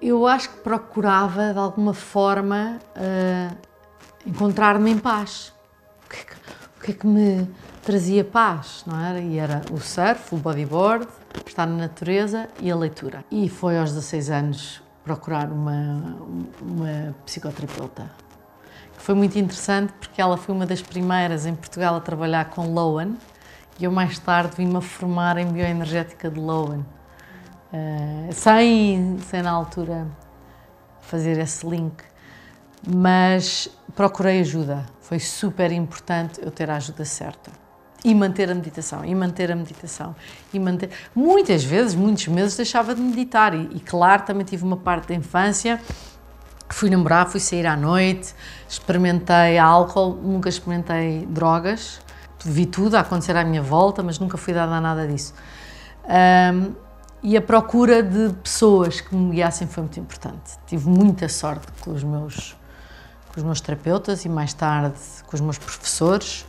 eu acho que procurava, de alguma forma, encontrar-me em paz. O que é que me trazia paz, não era? E era o surf, o bodyboard, estar na natureza e a leitura. E foi aos 16 anos procurar uma psicoterapeuta. Foi muito interessante porque ela foi uma das primeiras em Portugal a trabalhar com Lowen e eu mais tarde vim-me a formar em bioenergética de Lowen. Sem na altura fazer esse link, mas procurei ajuda. Foi super importante eu ter a ajuda certa e manter a meditação, Muitas vezes, muitos meses, deixava de meditar e claro, também tive uma parte da infância. Fui namorar, fui sair à noite, experimentei álcool, nunca experimentei drogas. Vi tudo a acontecer à minha volta, mas nunca fui dada a nada disso. E a procura de pessoas que me guiassem foi muito importante. Tive muita sorte com os meus terapeutas e mais tarde com os meus professores.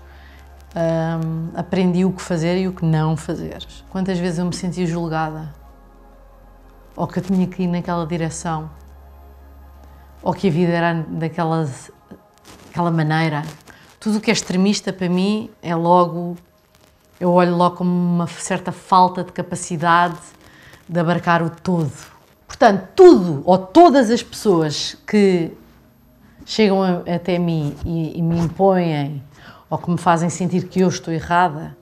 Aprendi o que fazer e o que não fazer. Quantas vezes eu me senti julgada, ou que eu tinha que ir naquela direção, ou que a vida era daquela maneira. Tudo o que é extremista para mim é logo, eu olho logo como uma certa falta de capacidade de abarcar o todo. Portanto, tudo ou todas as pessoas que chegam até mim e me impõem ou que me fazem sentir que eu estou errada,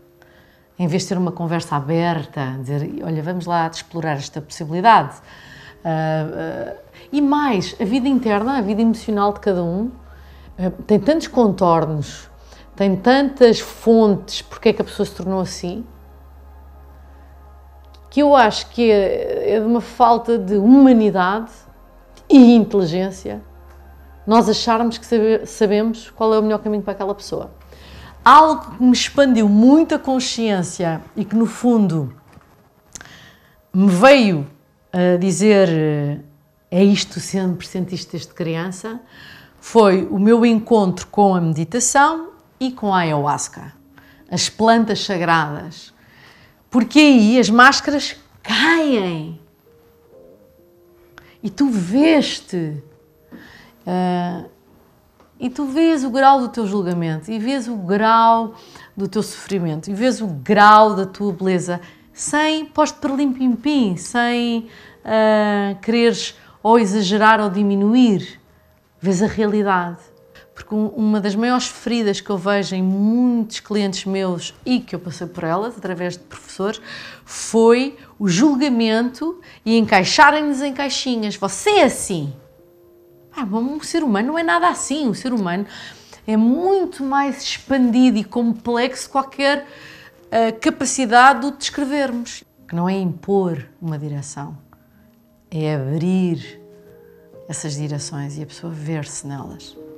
em vez de ter uma conversa aberta, dizer, olha, vamos lá explorar esta possibilidade. E mais, a vida interna, a vida emocional de cada um tem tantos contornos, tem tantas fontes, porque é que a pessoa se tornou assim, que eu acho que é de uma falta de humanidade e inteligência nós acharmos que sabemos qual é o melhor caminho para aquela pessoa. Algo que me expandiu muito a consciência e que no fundo me veio a dizer é isto, sempre sentiste desde criança, foi o meu encontro com a meditação e com a ayahuasca, as plantas sagradas, porque aí as máscaras caem e tu vês-te, e tu vês o grau do teu julgamento, e vês o grau do teu sofrimento, e vês o grau da tua beleza, sem posto para limpimpim, sem quereres ou exagerar ou diminuir, vês a realidade. Porque uma das maiores feridas que eu vejo em muitos clientes meus e que eu passei por elas, através de professores, foi o julgamento e encaixarem-nos em caixinhas. Você é assim. Um ser humano não é nada assim. Um ser humano é muito mais expandido e complexo que qualquer capacidade de descrevermos. Que não é impor uma direção, é abrir essas direções e a pessoa ver-se nelas.